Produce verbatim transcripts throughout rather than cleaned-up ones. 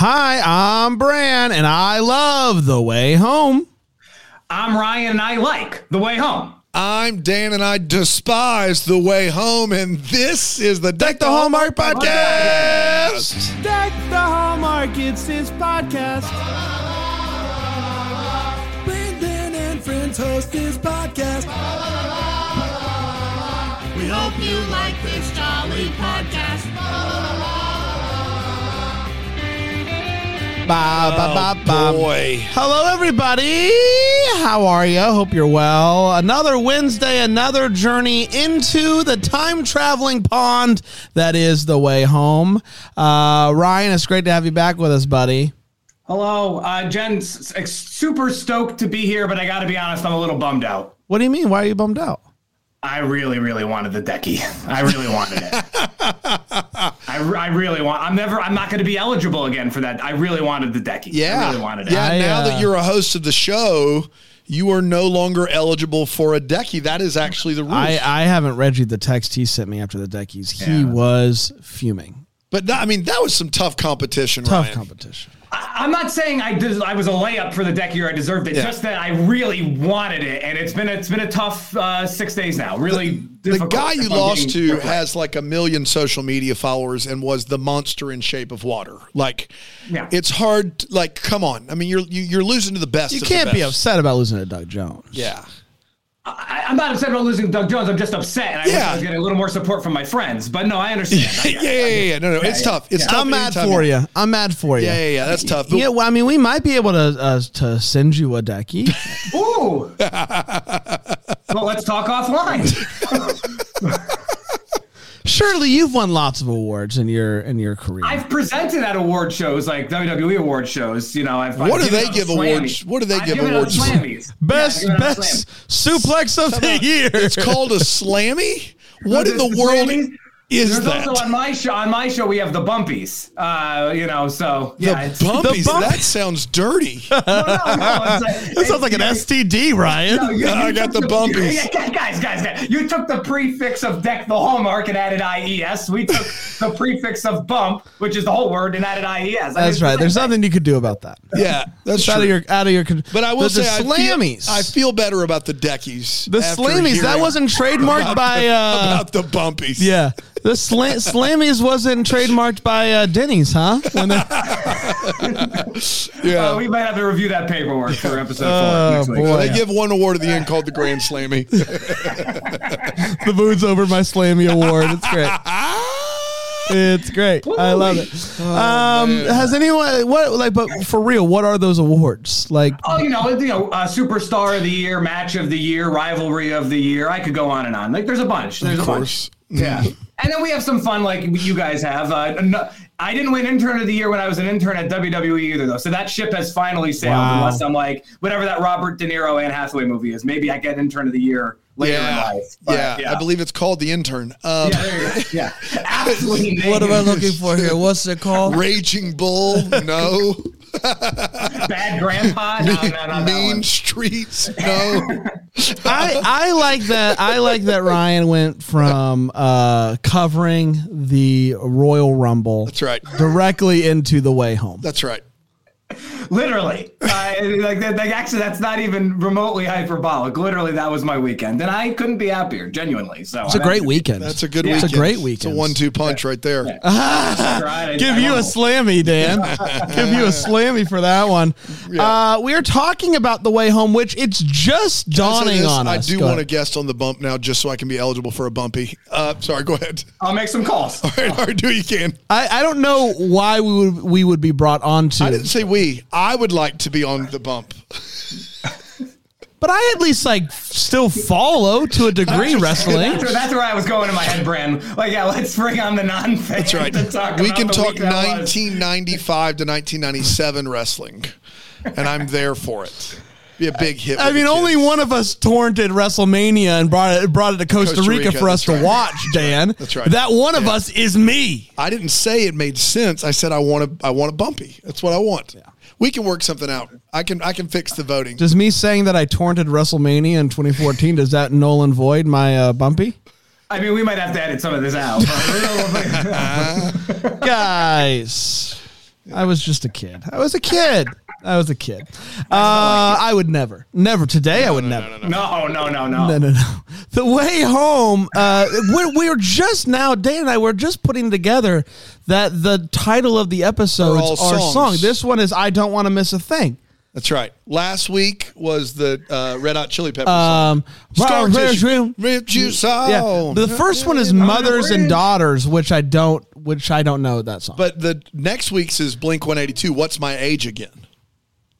Hi, I'm Bran, and I love The Way Home. I'm Ryan, and I like The Way Home. I'm Dan, and I despise The Way Home, and this is the Deck the Hallmark Podcast. Deck the Hallmark, it's his podcast. Brendan and friends host this podcast. We hope you like this jolly podcast. Ba, ba, ba, ba. Oh, boy. Hello, everybody. How are you? Hope you're well. Another Wednesday, another journey into the time-traveling pond that is The Way Home. Uh, Ryan, it's great to have you back with us, buddy. Hello. Uh, Jen, super stoked to be here, but I got to be honest, I'm a little bummed out. What do you mean? Why are you bummed out? I really, really wanted the decky. I really wanted it. I, I really want. I'm never. I'm not going to be eligible again for that. I really wanted the decky. Yeah, I really wanted it. Yeah. I, now uh, that you're a host of the show, you are no longer eligible for a decky. That is actually the rule. I, I haven't read you the text he sent me after the deckies. He yeah. was fuming. But no, I mean, that was some tough competition. Tough Ryan. competition. I'm not saying I des- I was a layup for the decky or I deserved it. Yeah. Just that I really wanted it, and it's been a, it's been a tough uh, six days now. Really, the, difficult. The guy you lost to different. has like a million social media followers and was the monster in Shape of Water. Like, yeah. it's hard. Like, come on. I mean, you're you, you're losing to the best. You can't be upset about losing to Doug Jones. Yeah. I, I'm not upset about losing to Doug Jones. I'm just upset. And I yeah. wish I was getting a little more support from my friends. But no, I understand. yeah, yeah, yeah, yeah. No, no, yeah, it's yeah, tough. It's yeah. tough. I'm mad for you. I'm mad for you. Yeah, yeah, yeah. That's tough. But yeah, well, I mean, we might be able to uh, to send you a decky. Ooh. Well, let's talk offline. Surely you've won lots of awards in your in your career. I've presented at award shows like W W E award shows. You know, I've what do they give awards? What do they give awards? Best best suplex of the year. It's called a Slammy. What in the world is that? There's also on my show. On my show, we have the Bumpies. Uh, you know, so yeah, the Bumpies. That sounds dirty. No, no, no. That sounds like an S T D, Ryan. I got the Bumpies. Guys, guys, guys, you took the prefix of Deck the Hallmark and added I E S. We took the prefix of bump, which is the whole word, and added I E S. I that's right. There's that. nothing you could do about that. Yeah, that's true. Out of your, out of your. But I will the, say, the Slammies. I feel, I feel better about the deckies. The Slammies. That wasn't trademarked by uh, about the Bumpies. Yeah. The slam- Slammies wasn't trademarked by uh, Denny's, huh? When yeah, uh, we might have to review that paperwork for episode uh, four next week. Boy, they yeah. give one award at the end called the Grand Slammy. The moon's over my Slammy award. It's great. It's great. Woo-wee. I love it. Oh, um, has anyone what like? But for real, what are those awards like? Oh, you know, you know, uh, superstar of the year, match of the year, rivalry of the year. I could go on and on. Like, there's a bunch. There's of a course. bunch. Yeah. And then we have some fun like you guys have. Uh, no, I didn't win intern of the year when I was an intern at W W E either, though. So that ship has finally sailed wow. unless I'm like, whatever that Robert De Niro, Anne Hathaway movie is. Maybe I get intern of the year later yeah. in life. But, yeah. yeah, I believe it's called The Intern. Um, yeah, there you go. Yeah. Absolutely. What am I looking for here? What's it called? Raging Bull? No. Bad Grandpa? No, no, no. Mean Streets? No. I, I like that. I like that Ryan went from uh, covering the Royal Rumble. That's right. Directly into The Way Home. That's right. Literally, uh, like, that, like actually, that's not even remotely hyperbolic. Literally, that was my weekend, and I couldn't be happier. Genuinely, so it's I'm a great happy. weekend. That's a good yeah. weekend. It's a great weekend. It's a one-two punch yeah. right there. Yeah. Ah, right. I, give I, you I a Slammy, Dan. Give you a Slammy for that one. Yeah. Uh, we are talking about The Way Home, which it's just dawning on us. I do want to guest on the bump now, just so I can be eligible for a bumpy. Uh, sorry, go ahead. I'll make some calls. All right, all right, do what you can. I, I don't know why we would we would be brought on to. I didn't say we. I would like to be on the bump. But I at least like still follow to a degree wrestling. That's where, that's where I was going in my head, Bram. Like, yeah, let's bring on the non-fan. That's right. To talk we about can talk nineteen ninety-five to nineteen ninety-seven wrestling, and I'm there for it. Be a big hit. I mean, only kids. one of us torrented WrestleMania and brought it brought it to Costa, Costa Rica, Rica for us right. to watch, Dan. That's right. That one yeah. of us is me. I didn't say it made sense. I said I want a I want a bumpy. That's what I want. Yeah. We can work something out. I can I can fix the voting. Does me saying that I torrented WrestleMania in twenty fourteen, does that null and void my uh, bumpy? I mean, we might have to edit some of this out. Guys. I was just a kid. I was a kid. I was a kid. Uh, I would never. Never. Today, no, I would no, never. No, no, no, no. No, no, no. no. The Way Home, uh, we, we were just now, Dan and I were just putting together that the title of the episodes are songs. This one is I Don't Want to Miss a Thing. That's right. Last week was the uh, Red Hot Chili Peppers um, song. Scar Tissue. Rich you saw. Yeah. The first one is Mothers and Daughters, which I don't which I don't know that song. But the next week's is Blink one eighty-two, What's My Age Again?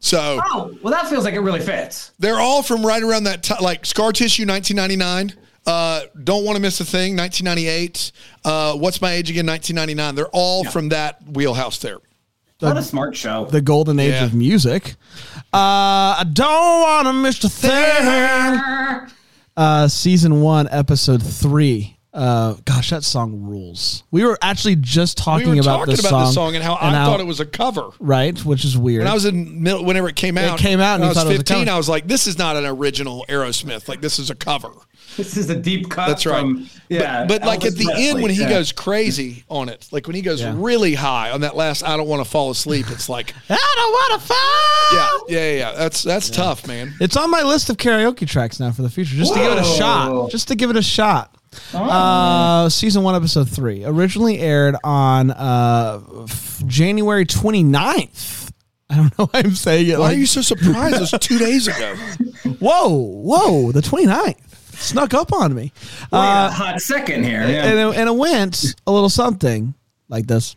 So Oh, well that feels like it really fits. They're all from right around that time, like Scar Tissue nineteen ninety-nine, uh, Don't Want to Miss a Thing nineteen ninety-eight, uh, What's My Age Again nineteen ninety-nine. They're all yeah. from that wheelhouse there. The, what a smart show. The golden age yeah. of music. Uh, I don't want to miss a thing. Uh, season one, episode three. Uh, gosh, that song rules. We were actually just talking we were about, talking this, about song this song and how and I how, thought it was a cover. Right, which is weird. When I was in middle, whenever it came out, it came out and when I was fifteen, I was like, this is not an original Aerosmith. Like, this is a cover. This is a deep cut. That's right. From, yeah, but, but like at the Wesley, end when he yeah. goes crazy on it, like when he goes yeah. really high on that last I Don't Want to Fall Asleep, it's like, I don't want to fall. Yeah, yeah, yeah. That's that's yeah. tough, man. It's on my list of karaoke tracks now for the future, just Whoa. to give it a shot. Just to give it a shot. Oh. Uh, season one, episode three. Originally aired on uh, f- January twenty-ninth. I don't know why I'm saying it. Why like- are you so surprised? It was two days ago. Whoa, whoa, the twenty-ninth. Snuck up on me. Well, uh, a hot second here. Yeah. And, it, and it went a little something like this.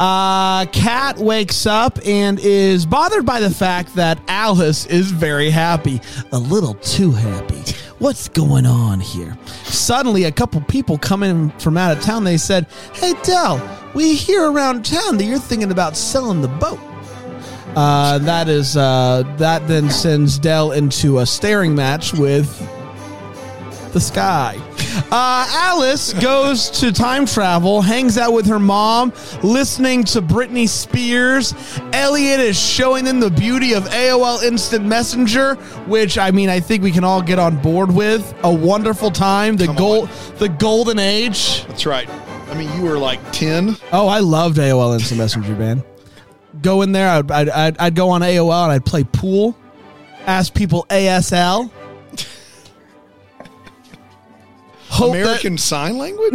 Uh, Kat wakes up and is bothered by the fact that Alice is very happy. A little too happy. What's going on here? Suddenly, a couple people come in from out of town. They said, hey, Del, we hear around town that you're thinking about selling the boat. Uh, that is uh, that then sends Del into a staring match with the sky. Uh, Alice goes to time travel, hangs out with her mom, listening to Britney Spears. Elliot is showing them the beauty of A O L Instant Messenger, which I mean, I think we can all get on board with. A wonderful time, the gold, the golden age. That's right. I mean, you were like ten. Oh, I loved A O L Instant Messenger, man. Go in there, I'd, I'd, I'd, I'd go on A O L and I'd play pool, ask people A S L. Hope American that, Sign Language?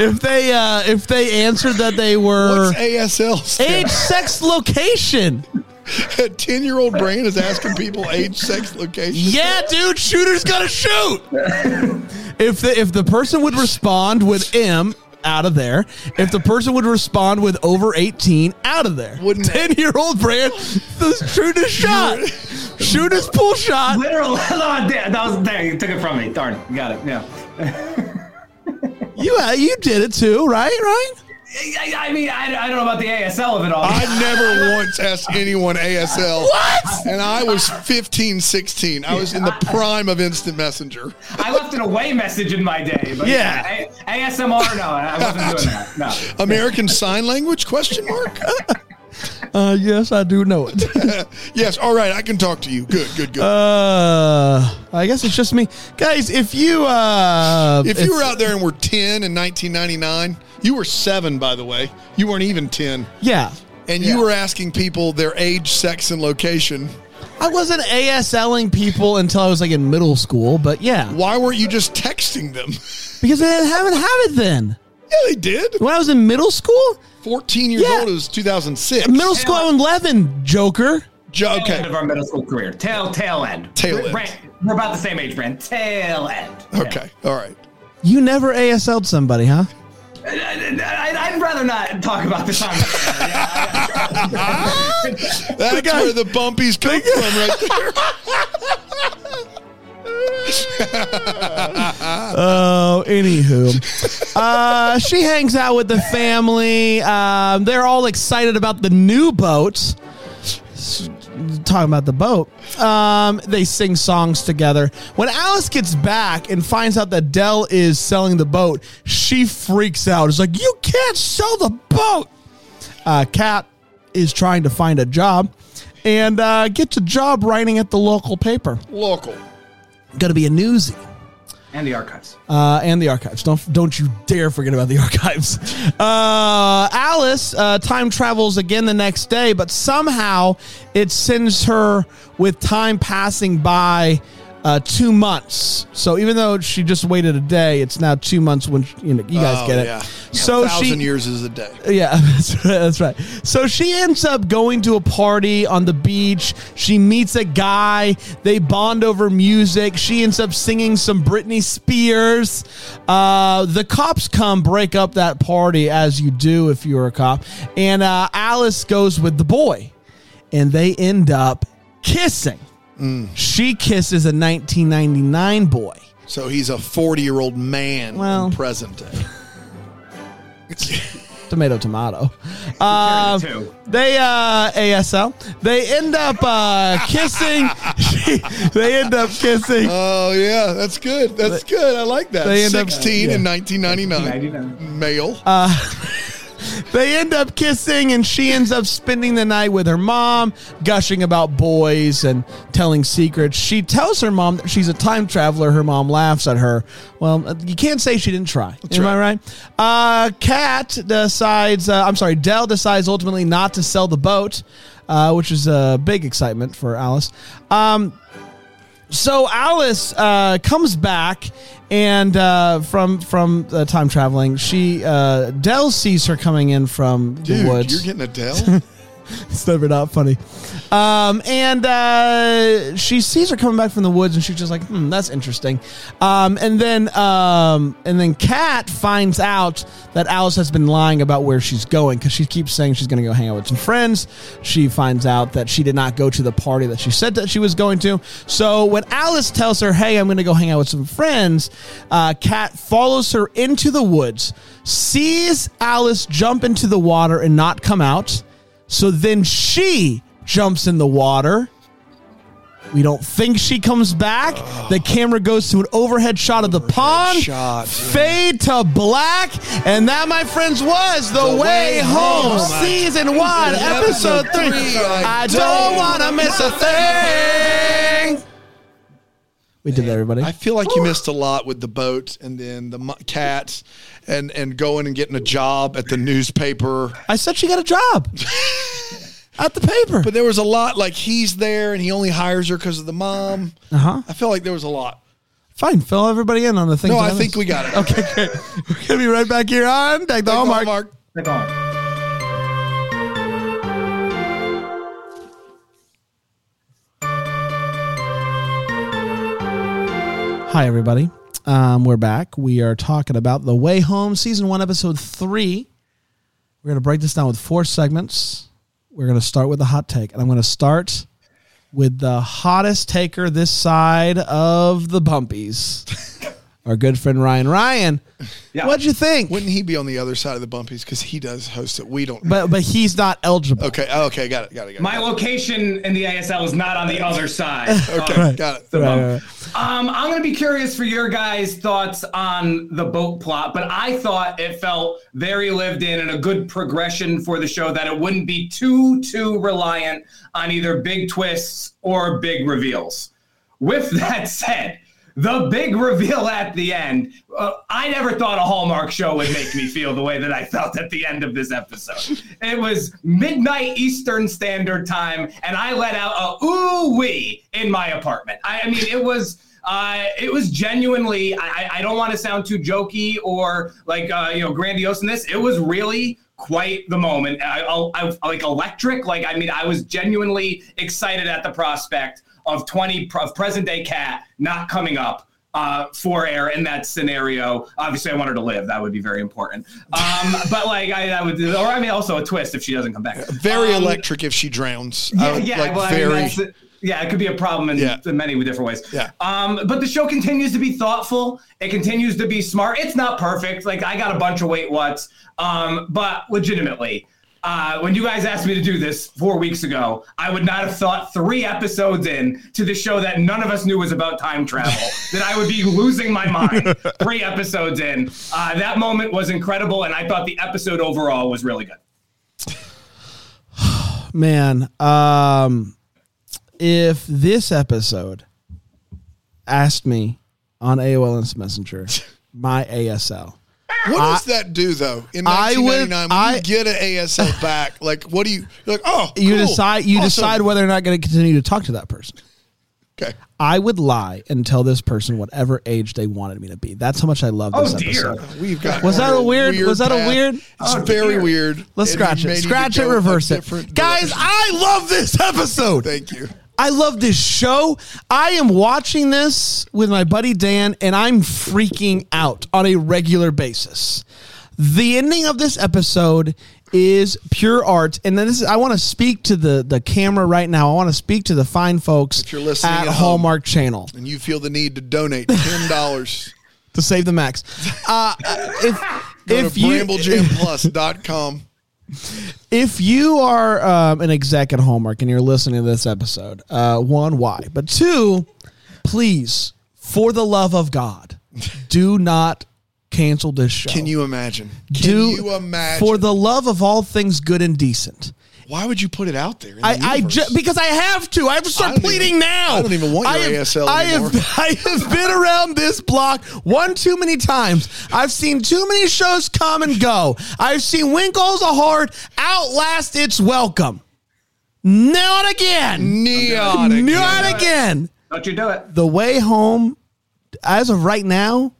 if they uh, if they answered that they were... What's A S L? Age, sex, location. A ten-year-old brain is asking people age, sex, location. Yeah, dude, shooter's gonna shoot. if, the, if the person would respond with M... out of there. If the person would respond with over eighteen, out of there. Wouldn't ten-year-old brand, shoot his shot. Shoot his pool shot. Literally, no, that was there. You took it from me. Darn, you got it. Yeah. you uh, you did it too, right? Right? I, I mean, I, I don't know about the A S L of it all. I never once asked anyone A S L. What? And I was fifteen, sixteen. I was in the prime of Instant Messenger. I left an away message in my day. But yeah. yeah A S M R, no, I wasn't doing that. No. American Sign Language, question mark? uh, yes, I do know it. Yes, all right, I can talk to you. Good, good, good. Uh, I guess it's just me. Guys, if you... Uh, if you were out there and were ten in nineteen ninety-nine... You were seven, by the way. You weren't even ten. Yeah. And you yeah. were asking people their age, sex, and location. I wasn't ASLing people until I was like in middle school, but yeah. Why weren't you just texting them? Because they didn't have it, have it then. Yeah, they did. When I was in middle school? fourteen years yeah. old, it was two thousand six. Middle school, I was eleven, joker. Jo- okay. Tail end of our middle school career. Tail, tail end. Tail end. Brand, we're about the same age, Brand. Tail end. Tail. Okay, all right. You never A S L'd somebody, huh? I'd rather not talk about this. That's guy, where the bumpies come from right there. Oh, anywho. Uh, she hangs out with the family. Um, they're all excited about the new boat. Talking about the boat. Um, they sing songs together. When Alice gets back and finds out that Del is selling the boat, she freaks out. It's like, you can't sell the boat. Uh, Kat is trying to find a job and uh, gets a job writing at the local paper. Local. Got to be a newsie. And the archives. Uh, and the archives. Don't don't you dare forget about the archives. Uh, Alice uh, time travels again the next day, but somehow it sends her with time passing by uh, two months. So even though she just waited a day, it's now two months when she, you know, you guys oh, get it. Yeah. So a thousand she, years is a day. Yeah, that's right, that's right. So she ends up going to a party on the beach. She meets a guy. They bond over music. She ends up singing some Britney Spears. Uh, the cops come break up that party, as you do if you're a cop. And uh, Alice goes with the boy. And they end up kissing. Mm. She kisses a nineteen ninety-nine boy. So he's a forty-year-old man well, in present day. Tomato, tomato. Uh, they uh, A S L. They end up uh, kissing. They end up kissing. Oh yeah, that's good. That's they, good. I like that. They end Sixteen up, uh, yeah. in nineteen ninety-nine. Male. Uh, they end up kissing, and she ends up spending the night with her mom, gushing about boys and telling secrets. She tells her mom that she's a time traveler. Her mom laughs at her. Well, you can't say she didn't try. That's Am right. I right? Uh, Kat decides, uh, I'm sorry, Del decides ultimately not to sell the boat, uh, which is a big excitement for Alice. Um, so Alice uh, comes back. And uh, from from uh, time traveling, she uh, Del sees her coming in from Dude, the woods. You're getting a Del? It's never not funny. Um, and uh, she sees her coming back from the woods, and she's just like, "Hmm, that's interesting." Um, and then um, and then Kat finds out that Alice has been lying about where she's going because she keeps saying she's going to go hang out with some friends. She finds out that she did not go to the party that she said that she was going to. So when Alice tells her, "Hey, I'm going to go hang out with some friends," uh, Kat follows her into the woods, sees Alice jump into the water and not come out. So then she jumps in the water. We don't think she comes back. Oh. The camera goes to an overhead shot overhead of the pond. Shot, fade to black. And that, my friends, was The, the Way, Way Home, home. Season one, episode three. three. I, I don't, don't want to miss a thing. thing. We did that, everybody. I feel like you missed a lot with the boat and then the cats and, and going and getting a job at the newspaper. I said she got a job at the paper. But there was a lot. Like, he's there and he only hires her because of the mom. Uh-huh. I feel like there was a lot. Fine. Fill everybody in on the things. No, I others. think we got it. Okay, great. We're going to be right back here on Take the Take Hallmark. Hallmark. Take Hallmark. Hi, everybody. Um, we're back. We are talking about The Way Home, Season one, Episode three. We're going to break this down with four segments. We're going to start with a hot take, and I'm going to start with the hottest taker this side of the bumpies, our good friend Ryan. Ryan, yeah. What'd you think? Wouldn't he be on the other side of the bumpies because he does host it? We don't. But but he's not eligible. Okay, okay, got it, got it, got it. My got location it. in the A S L is not on the other side. Okay, right. got it. The right, right, right. Um, I'm going to be curious for your guys' thoughts on the boat plot, but I thought it felt very lived in and a good progression for the show that it wouldn't be too, too reliant on either big twists or big reveals. With that said, the big reveal at the end, uh, I never thought a Hallmark show would make me feel the way that I felt at the end of this episode. It was midnight Eastern Standard Time, and I let out a ooh-wee in my apartment. I, I mean, it was... Uh, it was genuinely, I, I don't want to sound too jokey or like, uh, you know, grandiose in this. It was really quite the moment. I, I, I like electric. Like, I mean, I was genuinely excited at the prospect of twenty of present day Kat not coming up uh, for air in that scenario. Obviously I want her to live. That would be very important. Um, but like I, I would, or I mean, also a twist if she doesn't come back. Very um, electric if she drowns. Yeah. Uh, yeah like well, very. I mean, Yeah, it could be a problem in yeah. many different ways. Yeah. Um, but the show continues to be thoughtful. It continues to be smart. It's not perfect. Like, I got a bunch of wait whats. Um, but legitimately, uh, when you guys asked me to do this four weeks ago, I would not have thought three episodes in to the show that none of us knew was about time travel, that I would be losing my mind three episodes in. Uh, that moment was incredible, and I thought the episode overall was really good. Man, um... if this episode asked me on A O L Instant Messenger, my A S L. What I, does that do, though? In nineteen ninety-nine, I would, when you I, get an A S L back, like, what do you, you're like, oh, you cool. decide You awesome. decide whether or not going to continue to talk to that person. Okay. I would lie and tell this person whatever age they wanted me to be. That's how much I love this oh, dear. episode. We've got was that a weird, weird was that a weird? It's oh, very dear. weird. Let's and scratch it. Scratch it, reverse it. Guys, I love this episode. Thank you. I love this show. I am watching this with my buddy Dan, and I'm freaking out on a regular basis. The ending of this episode is pure art, and then this is, I want to speak to the, the camera right now. I want to speak to the fine folks if you're listening at, at Hallmark Channel, and you feel the need to donate ten dollars to save the max. Uh, if Go if to you Bramble Jam Plus dot com. If you are um, an exec at Hallmark and you're listening to this episode, uh, one, why? But two, please, for the love of God, do not cancel this show. Can you imagine? Can do, you imagine? For the love of all things good and decent. Why would you put it out there? In I, the I ju- because I have to. I have to start pleading even, now. I don't even want your I have, A S L I anymore. Have, I have been around this block one too many times. I've seen too many shows come and go. I've seen Winkle's a hard outlast its welcome. Not again. Not again. Not again. Don't you do it. The Way Home, as of right now,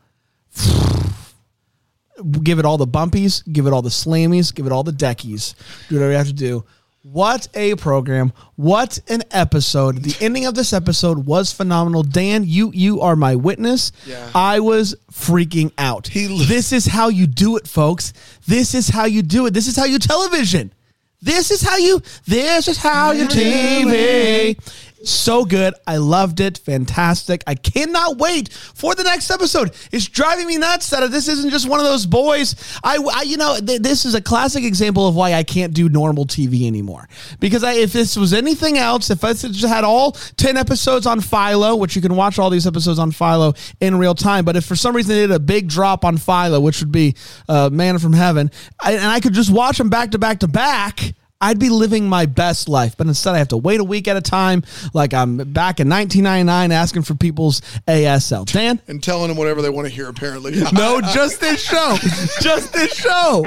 give it all the bumpies, give it all the slammies, give it all the deckies. Do whatever you have to do. What a program. What an episode. The ending of this episode was phenomenal. Dan, you you are my witness. Yeah. I was freaking out. He, this is how you do it, folks. This is how you do it. This is how you television. This is how you, this is how you T V. So good. I loved it. Fantastic. I cannot wait for the next episode. It's driving me nuts that this isn't just one of those boys. I, I you know, th- this is a classic example of why I can't do normal T V anymore. Because I, if this was anything else, if I just had all ten episodes on Philo, which you can watch all these episodes on Philo in real time, but if for some reason they did a big drop on Philo, which would be uh, Man from Heaven, I, and I could just watch them back to back to back, I'd be living my best life, but instead I have to wait a week at a time, like I'm back in nineteen ninety-nine asking for people's A S L. Dan? And telling them whatever they want to hear, apparently. No, just this show. Just this show.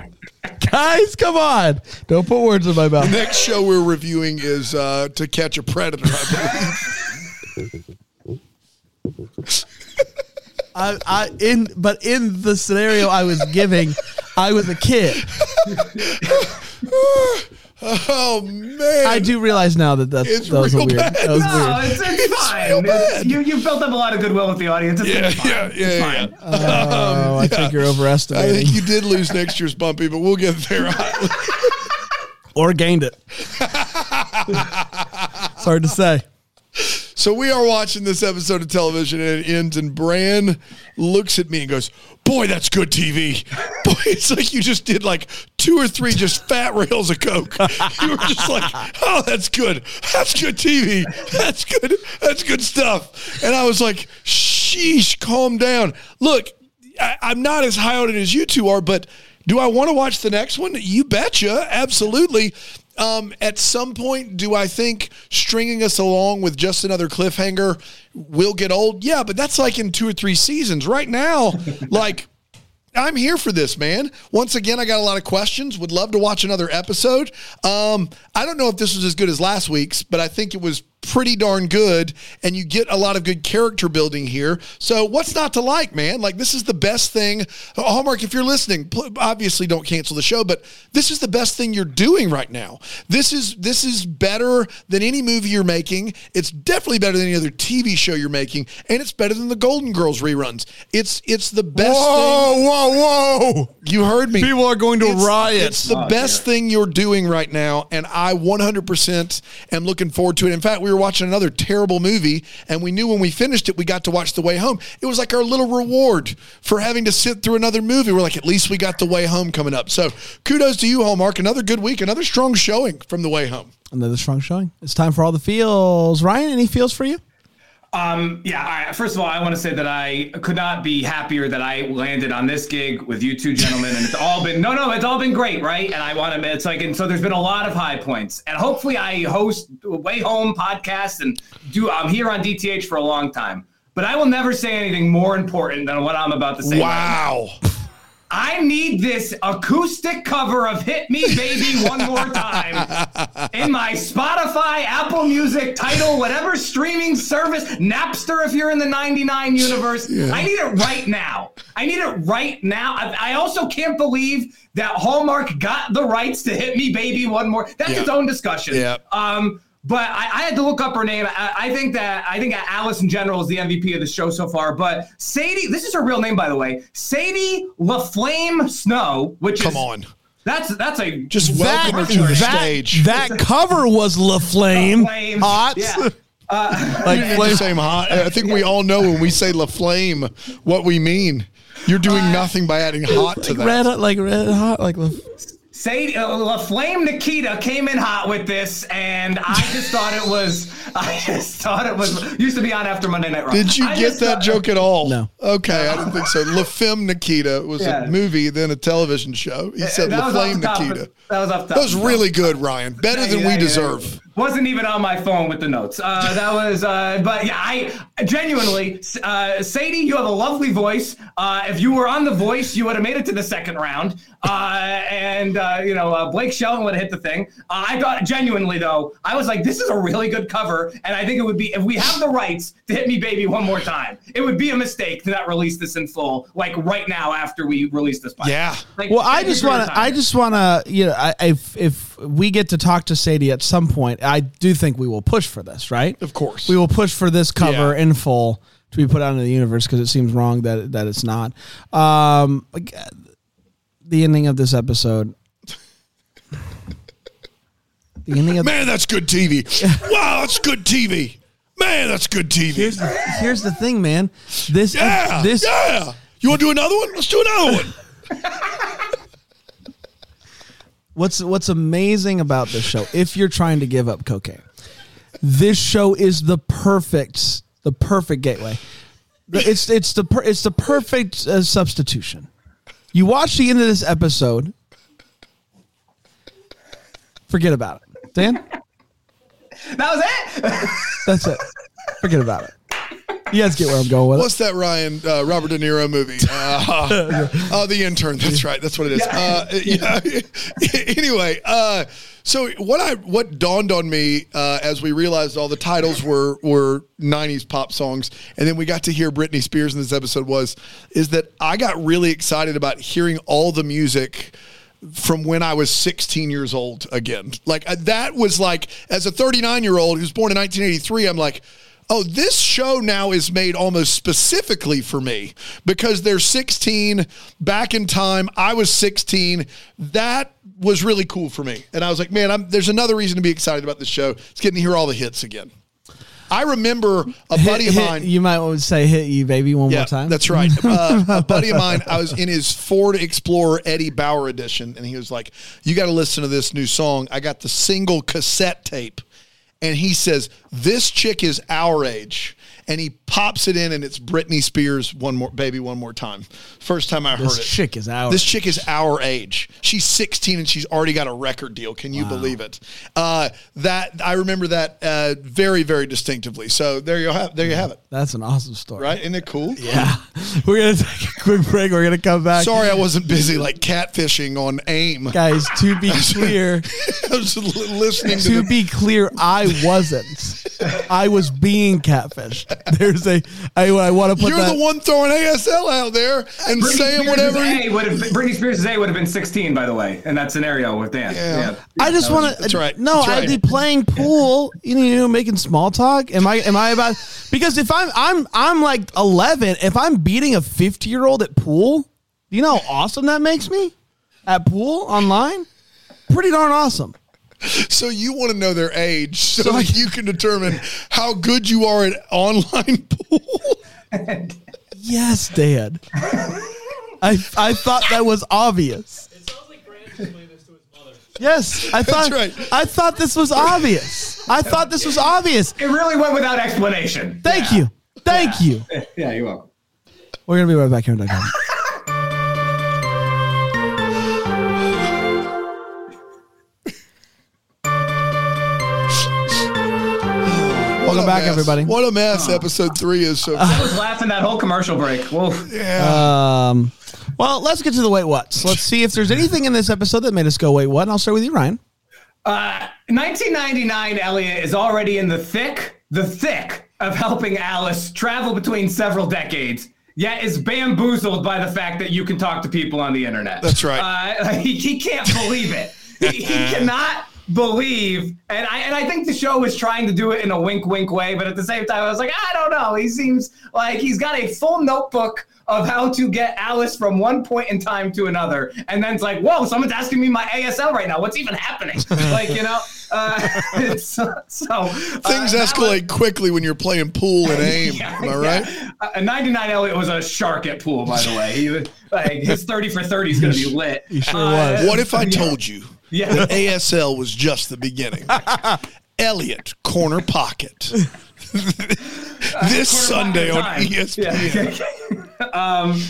Guys, come on. Don't put words in my mouth. The next show we're reviewing is uh, To Catch a Predator, I believe. I, I, in, but in the scenario I was giving, I was a kid. Oh man! I do realize now that that's it's that was real weird. Bad. That was no, weird. It's, it's, it's fine. Real bad. It's, you you built up a lot of goodwill with the audience. It's yeah, fine. yeah, yeah, yeah. Fine. Oh, um, I yeah. think you're overestimating. I think you did lose next year's bumpy, but we'll get there. Or gained it. It's hard to say. So we are watching this episode of television, and it ends, and Bran looks at me and goes, boy, that's good T V. Boy, it's like you just did like two or three just fat rails of Coke. You were just like, oh, that's good. That's good T V. That's good. That's good stuff. And I was like, sheesh, calm down. Look, I, I'm not as high on it as you two are, but do I want to watch the next one? You betcha. Absolutely. Um, at some point, do I think stringing us along with just another cliffhanger will get old? Yeah, but that's like in two or three seasons. Right now, like, I'm here for this, man. Once again, I got a lot of questions. Would love to watch another episode. Um, I don't know if this was as good as last week's, but I think it was pretty darn good, and you get a lot of good character building here. So what's not to like, man? Like, this is the best thing. Hallmark, if you're listening, obviously don't cancel the show, but this is the best thing you're doing right now. This is this is better than any movie you're making. It's definitely better than any other T V show you're making, and it's better than the Golden Girls reruns. It's it's the best whoa, thing. Whoa, whoa, whoa. You heard me. People are going to it's, riot. It's the oh, best dear. thing you're doing right now, and I one hundred percent am looking forward to it. In fact, we were watching another terrible movie, and we knew when we finished it, we got to watch The Way Home. It was like our little reward for having to sit through another movie. We're like, at least we got The Way Home coming up. So kudos to you, Hallmark. Another good week, another strong showing from The Way Home. Another strong showing. It's time for all the feels. Ryan, any feels for you? Um, yeah, I, first of all, I want to say that I could not be happier that I landed on this gig with you two gentlemen, and it's all been, no, no, it's all been great, right? And I want to, it's like, and so there's been a lot of high points, and hopefully I host Way Home podcast and do, I'm here on D T H for a long time. But I will never say anything more important than what I'm about to say. Wow. Right now. I need this acoustic cover of Hit Me Baby One More Time in my Spotify, Apple Music, Tidal, whatever streaming service, Napster if you're in the ninety-nine universe. Yeah. I need it right now. I need it right now. I, I also can't believe that Hallmark got the rights to Hit Me Baby One More. That's yeah. its own discussion. Yeah. Um, but I, I had to look up her name. I, I think that I think Alice in general is the M V P of the show so far. But Sadie, this is her real name, by the way. Sadie LaFlame Snow, which Come is... Come on. That's that's a... Just welcome her to the stage. That a, cover was LaFlame. LaFlame. Hot. Yeah. Uh, like flame hot. I think we all know when we say LaFlame what we mean. You're doing uh, nothing by adding hot like to that. Red, like red hot, like... LaFlame. Sadie, uh, La Femme Nikita came in hot with this, and I just thought it was, I just thought it was, used to be on after Monday Night Raw. Did you I get that thought, joke at all? No. Okay, no. I didn't think so. La Femme Nikita was yeah. a movie, then a television show. He said that La Femme Nikita. Of, that was off top. That was really good, Ryan. Better yeah, than yeah, we yeah, deserve. Yeah. Wasn't even on my phone with the notes. Uh, that was, uh, but yeah, I genuinely, uh, Sadie, you have a lovely voice. Uh, if you were on The Voice, you would have made it to the second round. Uh, and, uh, you know, uh, Blake Shelton would have hit the thing. Uh, I thought genuinely, though, I was like, this is a really good cover. And I think it would be, if we have the rights to Hit Me Baby One More Time, it would be a mistake to not release this in full, like right now after we release this podcast. Yeah. Like, well, I just want to, I just want to, you know, I, if, if we get to talk to Sadie at some point, I do think we will push for this, right? Of course. We will push for this cover yeah. in full to be put out into the universe because it seems wrong that that it's not. Um, the ending of this episode. The ending of Man, that's good T V. Wow, that's good T V. Man, that's good T V. Here's the, here's the thing, man. This yeah, this yeah. You want to do another one? Let's do another one. What's what's amazing about this show, if you're trying to give up cocaine, this show is the perfect the perfect gateway. It's it's the per, it's the perfect uh, substitution. You watch the end of this episode, forget about it. Dan? That was it? That's it. Forget about it. You guys get where I'm going with What's it. What's that Ryan uh, Robert De Niro movie? Uh, uh, The Intern. That's right. That's what it is. Uh, yeah. Anyway, uh, so what I what dawned on me uh, as we realized all the titles were were nineties pop songs, and then we got to hear Britney Spears in this episode was is that I got really excited about hearing all the music from when I was sixteen years old again. Like uh, that was like as a thirty-nine year old who's born in nineteen eighty-three. I'm like, oh, this show now is made almost specifically for me because they're sixteen back in time. I was sixteen. That was really cool for me. And I was like, man, I'm, there's another reason to be excited about this show. It's getting to hear all the hits again. I remember a buddy of mine. You might want to say Hit You Baby One yeah, More Time. That's right. Uh, a buddy of mine, I was in his Ford Explorer Eddie Bauer edition. And he was like, you got to listen to this new song. I got the single cassette tape. And he says, this chick is our age. And he pops it in, and it's Britney Spears, One More Baby, One More Time. First time I heard it. This chick is our age. This chick is our age. She's sixteen, and she's already got a record deal. Can you wow. believe it? Uh, that I remember that uh, very, very distinctively. So there you have, there you have it. That's an awesome story. Right? Isn't it cool? Yeah. We're going to take a quick break. We're going to come back. Sorry I wasn't busy like catfishing on AIM. Guys, to be clear. I was listening to To the- be clear, I wasn't. I was being catfished. There's a I, I want to put You're that. The one throwing A S L out there and Britney saying Spears whatever. A would have, Britney Spears' A would have been sixteen, by the way, in that scenario with Dan. Yeah. Yeah. I just want to. That's right. No, that's right. I'd be playing pool. You know, making small talk. Am I? Am I about? Because if I'm, I'm, I'm like eleven. If I'm beating a fifty-year-old at pool, do you know how awesome that makes me? At pool online, pretty darn awesome. So you want to know their age so, so that you can determine how good you are at online pool? Yes, Dad. I I thought that was obvious. It sounds like Grant explained this to his mother. Yes, I thought That's right. I thought this was obvious. I thought this was obvious. It really went without explanation. Thank yeah. you. Thank yeah. you. Yeah, you're welcome. We're going to be right back here in Doug Jones. Welcome back, mess. everybody. What a mess. Oh. Episode three is so I was laughing that whole commercial break. Whoa. Yeah. Um, well, let's get to the wait what's. Let's see if there's anything in this episode that made us go wait what. And I'll start with you, Ryan. Uh, nineteen ninety-nine, Elliot is already in the thick, the thick of helping Alice travel between several decades, yet is bamboozled by the fact that you can talk to people on the internet. That's right. Uh, he, he can't believe it. he, he cannot believe. And I, and I think the show was trying to do it in a wink, wink way. But at the same time, I was like, I don't know. He seems like he's got a full notebook of how to get Alice from one point in time to another. And then it's like, whoa, someone's asking me my A S L right now. What's even happening? Like, you know, uh, it's, so. Uh, Things escalate was, quickly when you're playing pool and aim. Yeah, am I right? Yeah. Uh, ninety-nine Elliot was a shark at pool, by the way. He was, like, his thirty for thirty is going to be lit. He sure uh, was. What if I told you yeah. that A S L was just the beginning? Elliot, corner pocket. This Sunday on E S P N. Yeah. um,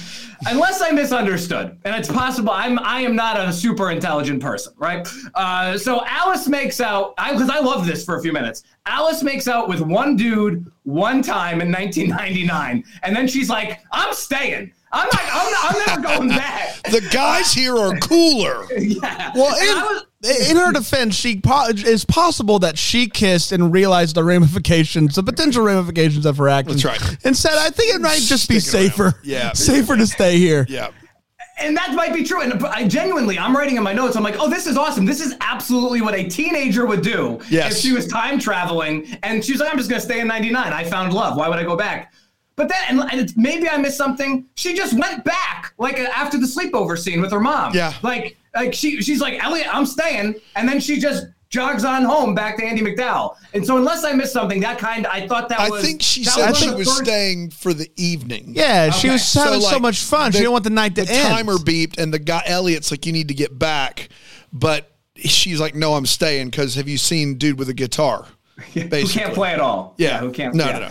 unless I misunderstood, and it's possible, I'm I am not a super intelligent person, right? Uh, so Alice makes out, because I, I love this for a few minutes. Alice makes out with one dude one time in nineteen ninety-nine, and then she's like, "I'm staying. I'm not. I'm, not, I'm never going back." The guys here are cooler. Yeah. Well, and, and I was, in her defense, she po- it's possible that she kissed and realized the ramifications, the potential ramifications of her actions. That's right. And said, I think it might just Stick be safer. Yeah. Safer to stay here. Yeah. And that might be true. And I genuinely, I'm writing in my notes, I'm like, oh, this is awesome. This is absolutely what a teenager would do yes. if she was time traveling. And she's like, I'm just going to stay in ninety-nine. I found love. Why would I go back? But then, and it's, maybe I missed something. She just went back, like after the sleepover scene with her mom. Yeah. Like, like she, she's like, Elliot, I'm staying. And then she just jogs on home back to Andie MacDowell. And so unless I missed something, that kind of, I thought that I was. I think she said was she was first. staying for the evening. Yeah, okay. She was having so, like, so much fun. The, she didn't want the night to the end. The timer beeped and the guy, Elliot's like, you need to get back. But she's like, no, I'm staying because have you seen dude with a guitar? Basically. Who can't play at all. Yeah. yeah who can't No, yeah. no, no.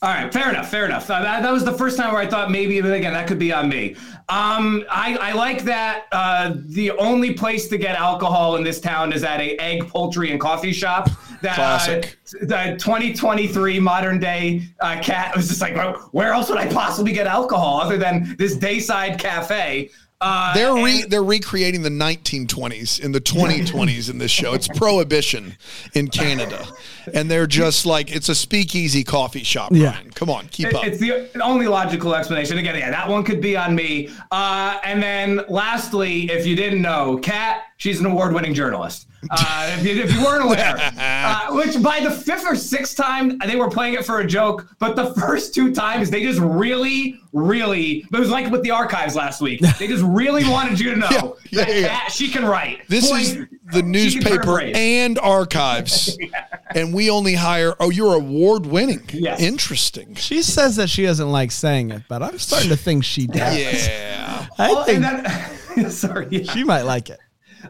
All right, fair enough, fair enough. Uh, that, that was the first time where I thought maybe, but again, that could be on me. Um, I, I like that uh, the only place to get alcohol in this town is at a egg, poultry, and coffee shop. That, Classic. Uh, the twenty twenty-three modern day uh, Kat was just like, well, where else would I possibly get alcohol other than this Dayside Cafe? Uh, they're re- and- they're recreating the nineteen twenties and the twenty twenties in this show. It's Prohibition in Canada, and they're just like it's a speakeasy coffee shop. Yeah, Ryan. Come on, keep it, up. It's the only logical explanation. Again, yeah, that one could be on me. Uh, and then, lastly, if you didn't know, Kat, she's an award-winning journalist. Uh, if, you, if you weren't aware, uh, which by the fifth or sixth time they were playing it for a joke, but the first two times they just really, really, it was like with the archives last week. They just really wanted you to know yeah, that yeah, yeah. Kat, she can write. This Boy, is the newspaper and archives, yeah. and we only hire. Oh, you're award winning. Yes. Interesting. She says that she doesn't like saying it, but I'm starting to think she does. Yeah, I well, think that, sorry, yeah. she might like it.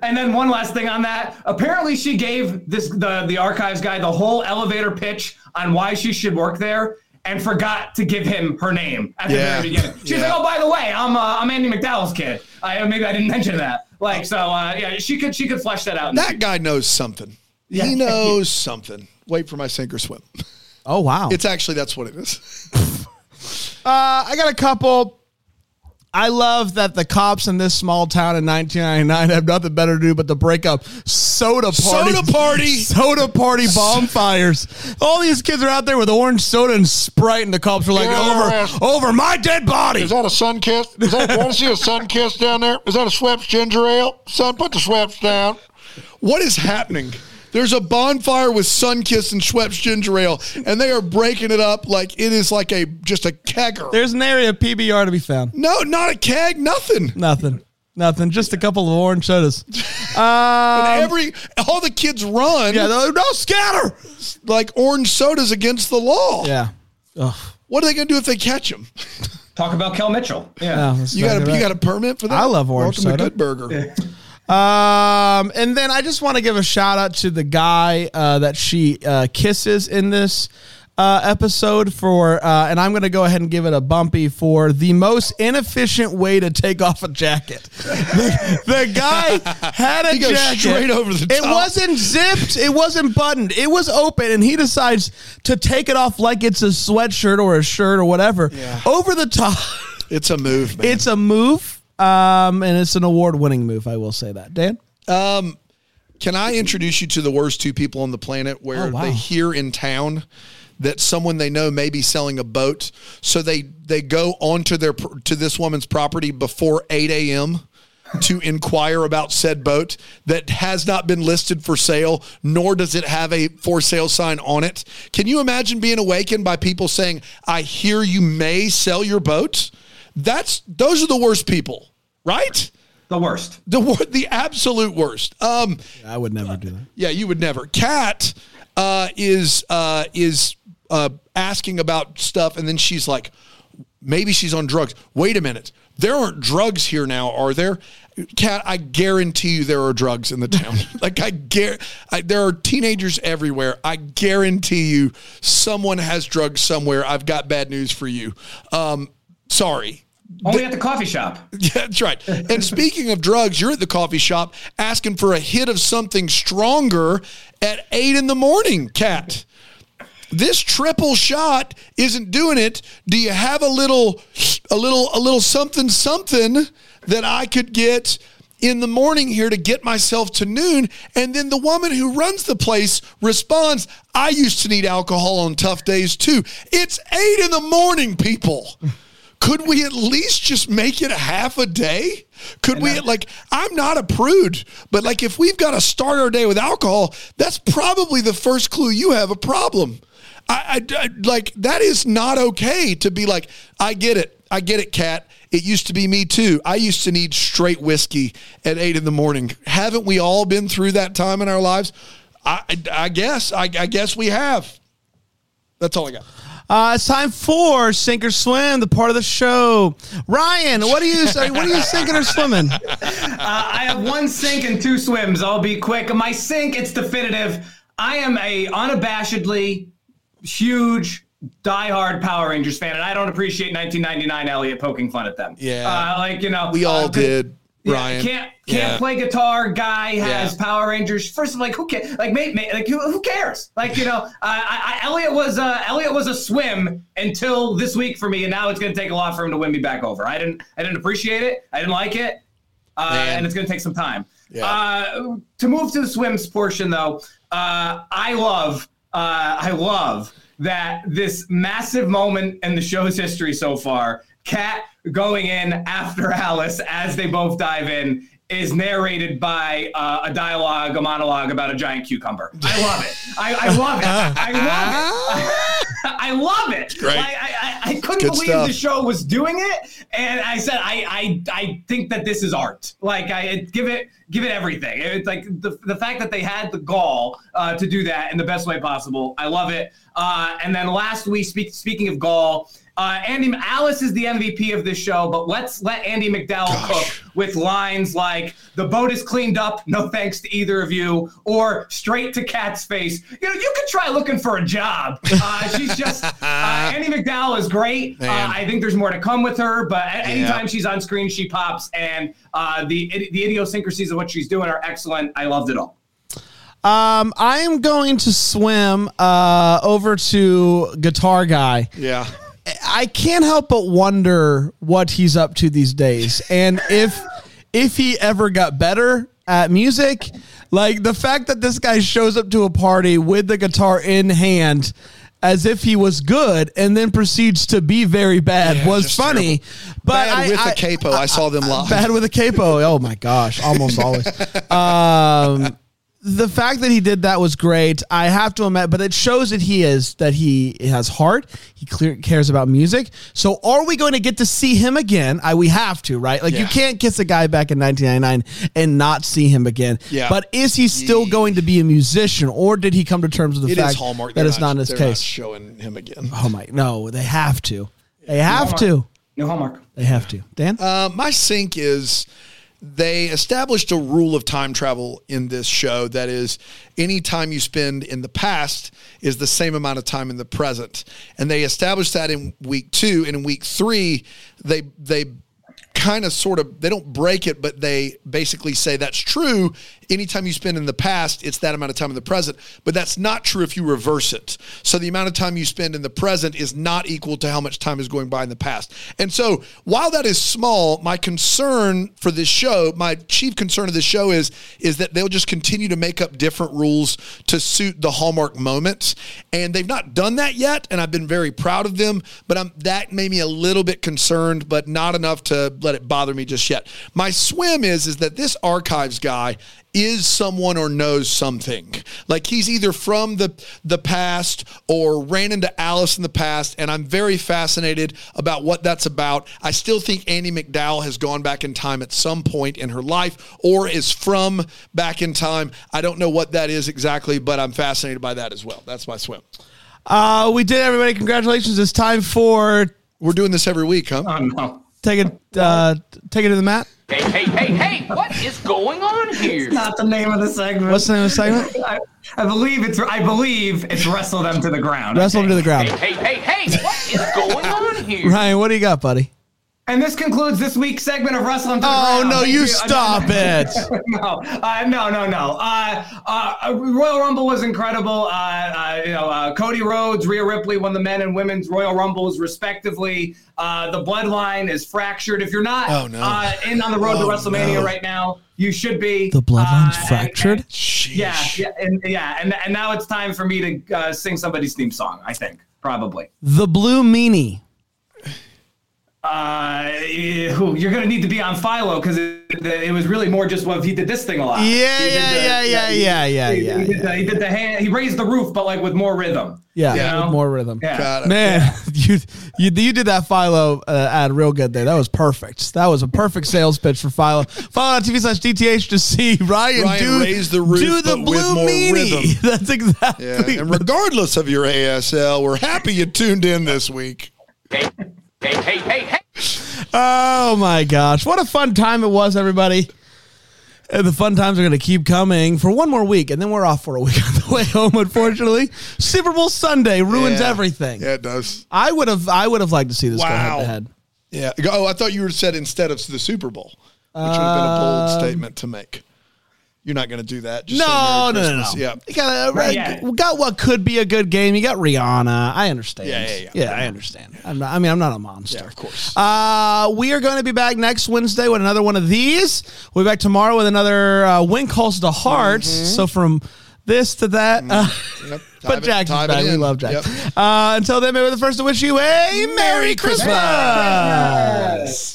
And then one last thing on that. Apparently, she gave this the, the archives guy the whole elevator pitch on why she should work there and forgot to give him her name at the yeah. very beginning. She's yeah. like, oh, by the way, I'm uh, I'm Andie MacDowell's kid. I, maybe I didn't mention that. Like, so, uh, yeah, she could she could flesh that out. That guy knows something. Yeah. He knows something. Wait for my sink or swim. Oh, wow. It's actually, that's what it is. uh, I got a couple. I love that the cops in this small town in nineteen ninety-nine have nothing better to do but to break up soda party, soda party, soda party bonfires. All these kids are out there with orange soda and Sprite, and the cops are like, yeah. over, over my dead body. Is that a sun kiss? Is that want to see a sun kiss down there? Is that a Schweppes ginger ale? Son, put the Schweppes down. What is happening? There's a bonfire with Sunkist and Schweppes ginger ale, and they are breaking it up like it is like a just a kegger. There's an area of P B R to be found. No, not a keg, nothing. Nothing. Nothing. Just a couple of orange sodas. Um, and every all the kids run. Yeah, no, no scatter. Like orange sodas against the law. Yeah. Ugh. What are they going to do if they catch them? Talk about Kel Mitchell. Yeah. No, you got a, right. you got a permit for that? I love orange Welcome soda. Welcome to Good Burger. Yeah. Um, and then I just want to give a shout out to the guy uh, that she uh, kisses in this. uh, episode for, uh, and I'm going to go ahead and give it a bumpy for the most inefficient way to take off a jacket. The, the guy had a jacket straight over the top. It wasn't zipped. It wasn't buttoned. It was open, and he decides to take it off like it's a sweatshirt or a shirt or whatever. Yeah. Over the top. It's a move, man. It's a move, um, and it's an award-winning move, I will say that. Dan? Um, can I introduce you to the worst two people on the planet where oh, wow. they hear in town that someone they know may be selling a boat, so they, they go onto their to this woman's property before eight a.m. to inquire about said boat that has not been listed for sale, nor does it have a for sale sign on it. Can you imagine being awakened by people saying, I hear you may sell your boat? That's those are the worst people, right? The worst. The the absolute worst. Um, yeah, I would never uh, do that. Yeah, you would never. Kat uh, is uh, is uh, asking about stuff, and then she's like, maybe she's on drugs. Wait a minute. There aren't drugs here now, are there? Kat, I guarantee you there are drugs in the town. like, I guarantee, there are teenagers everywhere. I guarantee you someone has drugs somewhere. I've got bad news for you. Um, sorry. Only the, at the coffee shop. Yeah, that's right. And speaking of drugs, you're at the coffee shop asking for a hit of something stronger at eight in the morning, Kat. This triple shot isn't doing it. Do you have a little, a little, a little something, something that I could get in the morning here to get myself to noon? And then the woman who runs the place responds, I used to need alcohol on tough days too. It's eight in the morning, people. Could we at least just make it a half a day? Could we, like, I'm not a prude, but like if we've got to start our day with alcohol, that's probably the first clue you have a problem. I, I, I like that is not okay to be like, I get it. I get it, Kat. It used to be me too. I used to need straight whiskey at eight in the morning. Haven't we all been through that time in our lives? I, I, I guess. I, I guess we have. That's all I got. Uh, it's time for Sink or Swim, the part of the show. Ryan, what are you sorry, what are you sinking or swimming? Uh, I have one sink and two swims. I'll be quick. My sink, it's definitive. I am a unabashedly huge, diehard Power Rangers fan, and I don't appreciate nineteen ninety-nine Elliot poking fun at them. Yeah, uh, like you know, we all uh, did. Ryan yeah, can't can't yeah. play guitar. Guy has yeah. Power Rangers. First of all, like who cares? Like, mate, mate, like who, who cares? Like you know, uh, I, I, Elliot was uh, Elliot was a swim until this week for me, and now it's going to take a lot for him to win me back over. I didn't I didn't appreciate it. I didn't like it, uh, and it's going to take some time. Yeah. Uh, to move to the swims portion, though, uh, I love. Uh, I love that this massive moment in the show's history so far, Kat going in after Alice as they both dive in, is narrated by uh, a dialogue, a monologue about a giant cucumber. I love it. I, I love it. I love it. I love it. Great. I, I, I couldn't Good believe stuff. The show was doing it, and I said, I, I, I think that this is art. Like, I give it, give it everything. It's like the the fact that they had the gall uh, to do that in the best way possible. I love it. Uh, and then last week, speak, speaking of gall. Uh, Andie, Alice is the M V P of this show, but let's let Andie MacDowell Gosh. cook with lines like, the boat is cleaned up, no thanks to either of you, or straight to Kat's face. You know, you could try looking for a job. Uh, she's just, uh, Andie MacDowell is great. Uh, I think there's more to come with her, but yeah. anytime she's on screen, she pops, and uh, the, the idiosyncrasies of what she's doing are excellent. I loved it all. Um, I am going to swim uh, over to Guitar Guy. Yeah. I can't help but wonder what he's up to these days, and if if he ever got better at music. Like the fact that this guy shows up to a party with the guitar in hand as if he was good, and then proceeds to be very bad yeah, was funny. Terrible. But bad I, with I, a capo, I, I saw them live. Bad with a capo. Oh my gosh, almost always. Um, the fact that he did that was great. I have to admit, but it shows that he is, that he has heart. He clear, cares about music. So are we going to get to see him again? I, we have to, right? Like yeah. you can't kiss a guy back in nineteen ninety-nine and not see him again. Yeah. But is he still going to be a musician, or did he come to terms with the it fact that they're it's not, not his case? They're not showing him again. Oh my, no, they have to. They have Hallmark. to. No Hallmark. They have to. Dan? Uh, my sink is, they established a rule of time travel in this show that is any time you spend in the past is the same amount of time in the present. And they established that in week two. And in week three, they they kind of sort of, they don't break it, but they basically say that's true. Anytime you spend in the past, it's that amount of time in the present. But that's not true if you reverse it. So the amount of time you spend in the present is not equal to how much time is going by in the past. And so while that is small, my concern for this show, my chief concern of this show is, is that they'll just continue to make up different rules to suit the Hallmark moments. And they've not done that yet, and I've been very proud of them. But I'm, that made me a little bit concerned, but not enough to let it bother me just yet. My swim is, is that this archives guy is someone or knows something. Like he's either from the the past or ran into Alice in the past, and I'm very fascinated about what that's about. I still think Andie MacDowell has gone back in time at some point in her life or is from back in time. I don't know what that is exactly, but I'm fascinated by that as well. That's my swim. Uh, we did, everybody. Congratulations. It's time for... We're doing this every week, huh? Oh, no. Take it, uh, take it to the mat. Hey, hey, hey, hey, what is going on here? It's not the name of the segment. What's the name of the segment? I, I believe it's I believe it's wrestle them to the ground. Wrestle them to the ground. Hey, hey, hey, hey, what is going on here? Ryan, what do you got, buddy? And this concludes this week's segment of Wrestle Them to the Ground. Oh, no, you stop it. No, uh, no, no, no. Uh, uh, Royal Rumble was incredible. Uh, uh, you know, uh, Cody Rhodes, Rhea Ripley won the men and women's Royal Rumbles, respectively. Uh, the bloodline is fractured. If you're not oh, no. uh, in on the road oh, to WrestleMania no. right now, you should be. The bloodline's uh, fractured? And, and, yeah, yeah, and, yeah and, and now it's time for me to uh, sing somebody's theme song, I think, probably. The Blue Meanie. Uh, you're going to need to be on Philo because it, it was really more just what he did this thing a lot. Yeah, yeah, the, yeah, yeah, yeah, yeah, he, yeah, he, yeah, he yeah. The, he did the hand, he raised the roof, but like with more rhythm. Yeah, yeah. With more rhythm. Yeah. Got it. Man, yeah. you, you you did that Philo uh, ad real good there. That was perfect. That was a perfect sales pitch for Philo. Philo dot T V slash D T H to see Ryan, Ryan do, raise the roof, do the but blue with more meanie. Rhythm. That's exactly. Yeah. And regardless of your A S L, we're happy you tuned in this week. Okay. Hey, hey, hey, hey. Oh, my gosh. What a fun time it was, everybody. And the fun times are going to keep coming for one more week, and then we're off for a week on the way home, unfortunately. Super Bowl Sunday ruins yeah. everything. Yeah, it does. I would have I would have liked to see this wow. go head-to-head. Yeah. Oh, I thought you were said instead of the Super Bowl, which um, would have been a bold statement to make. You're not going to do that. Just no, no, no, no. Yeah. You got, right, yeah. got what could be a good game. You got Rihanna. I understand. Yeah, yeah, yeah. yeah, yeah. I understand. Yeah. I'm not, I mean, I'm not a monster. Yeah, of course. Uh, we are going to be back next Wednesday with another one of these. We'll be back tomorrow with another uh, Win Calls to Hearts. Mm-hmm. So from this to that. Uh, mm-hmm. yep. But Jack's back. We love Jack. Yep. Uh, until then, maybe we're the first to wish you a Merry Christmas. Christmas.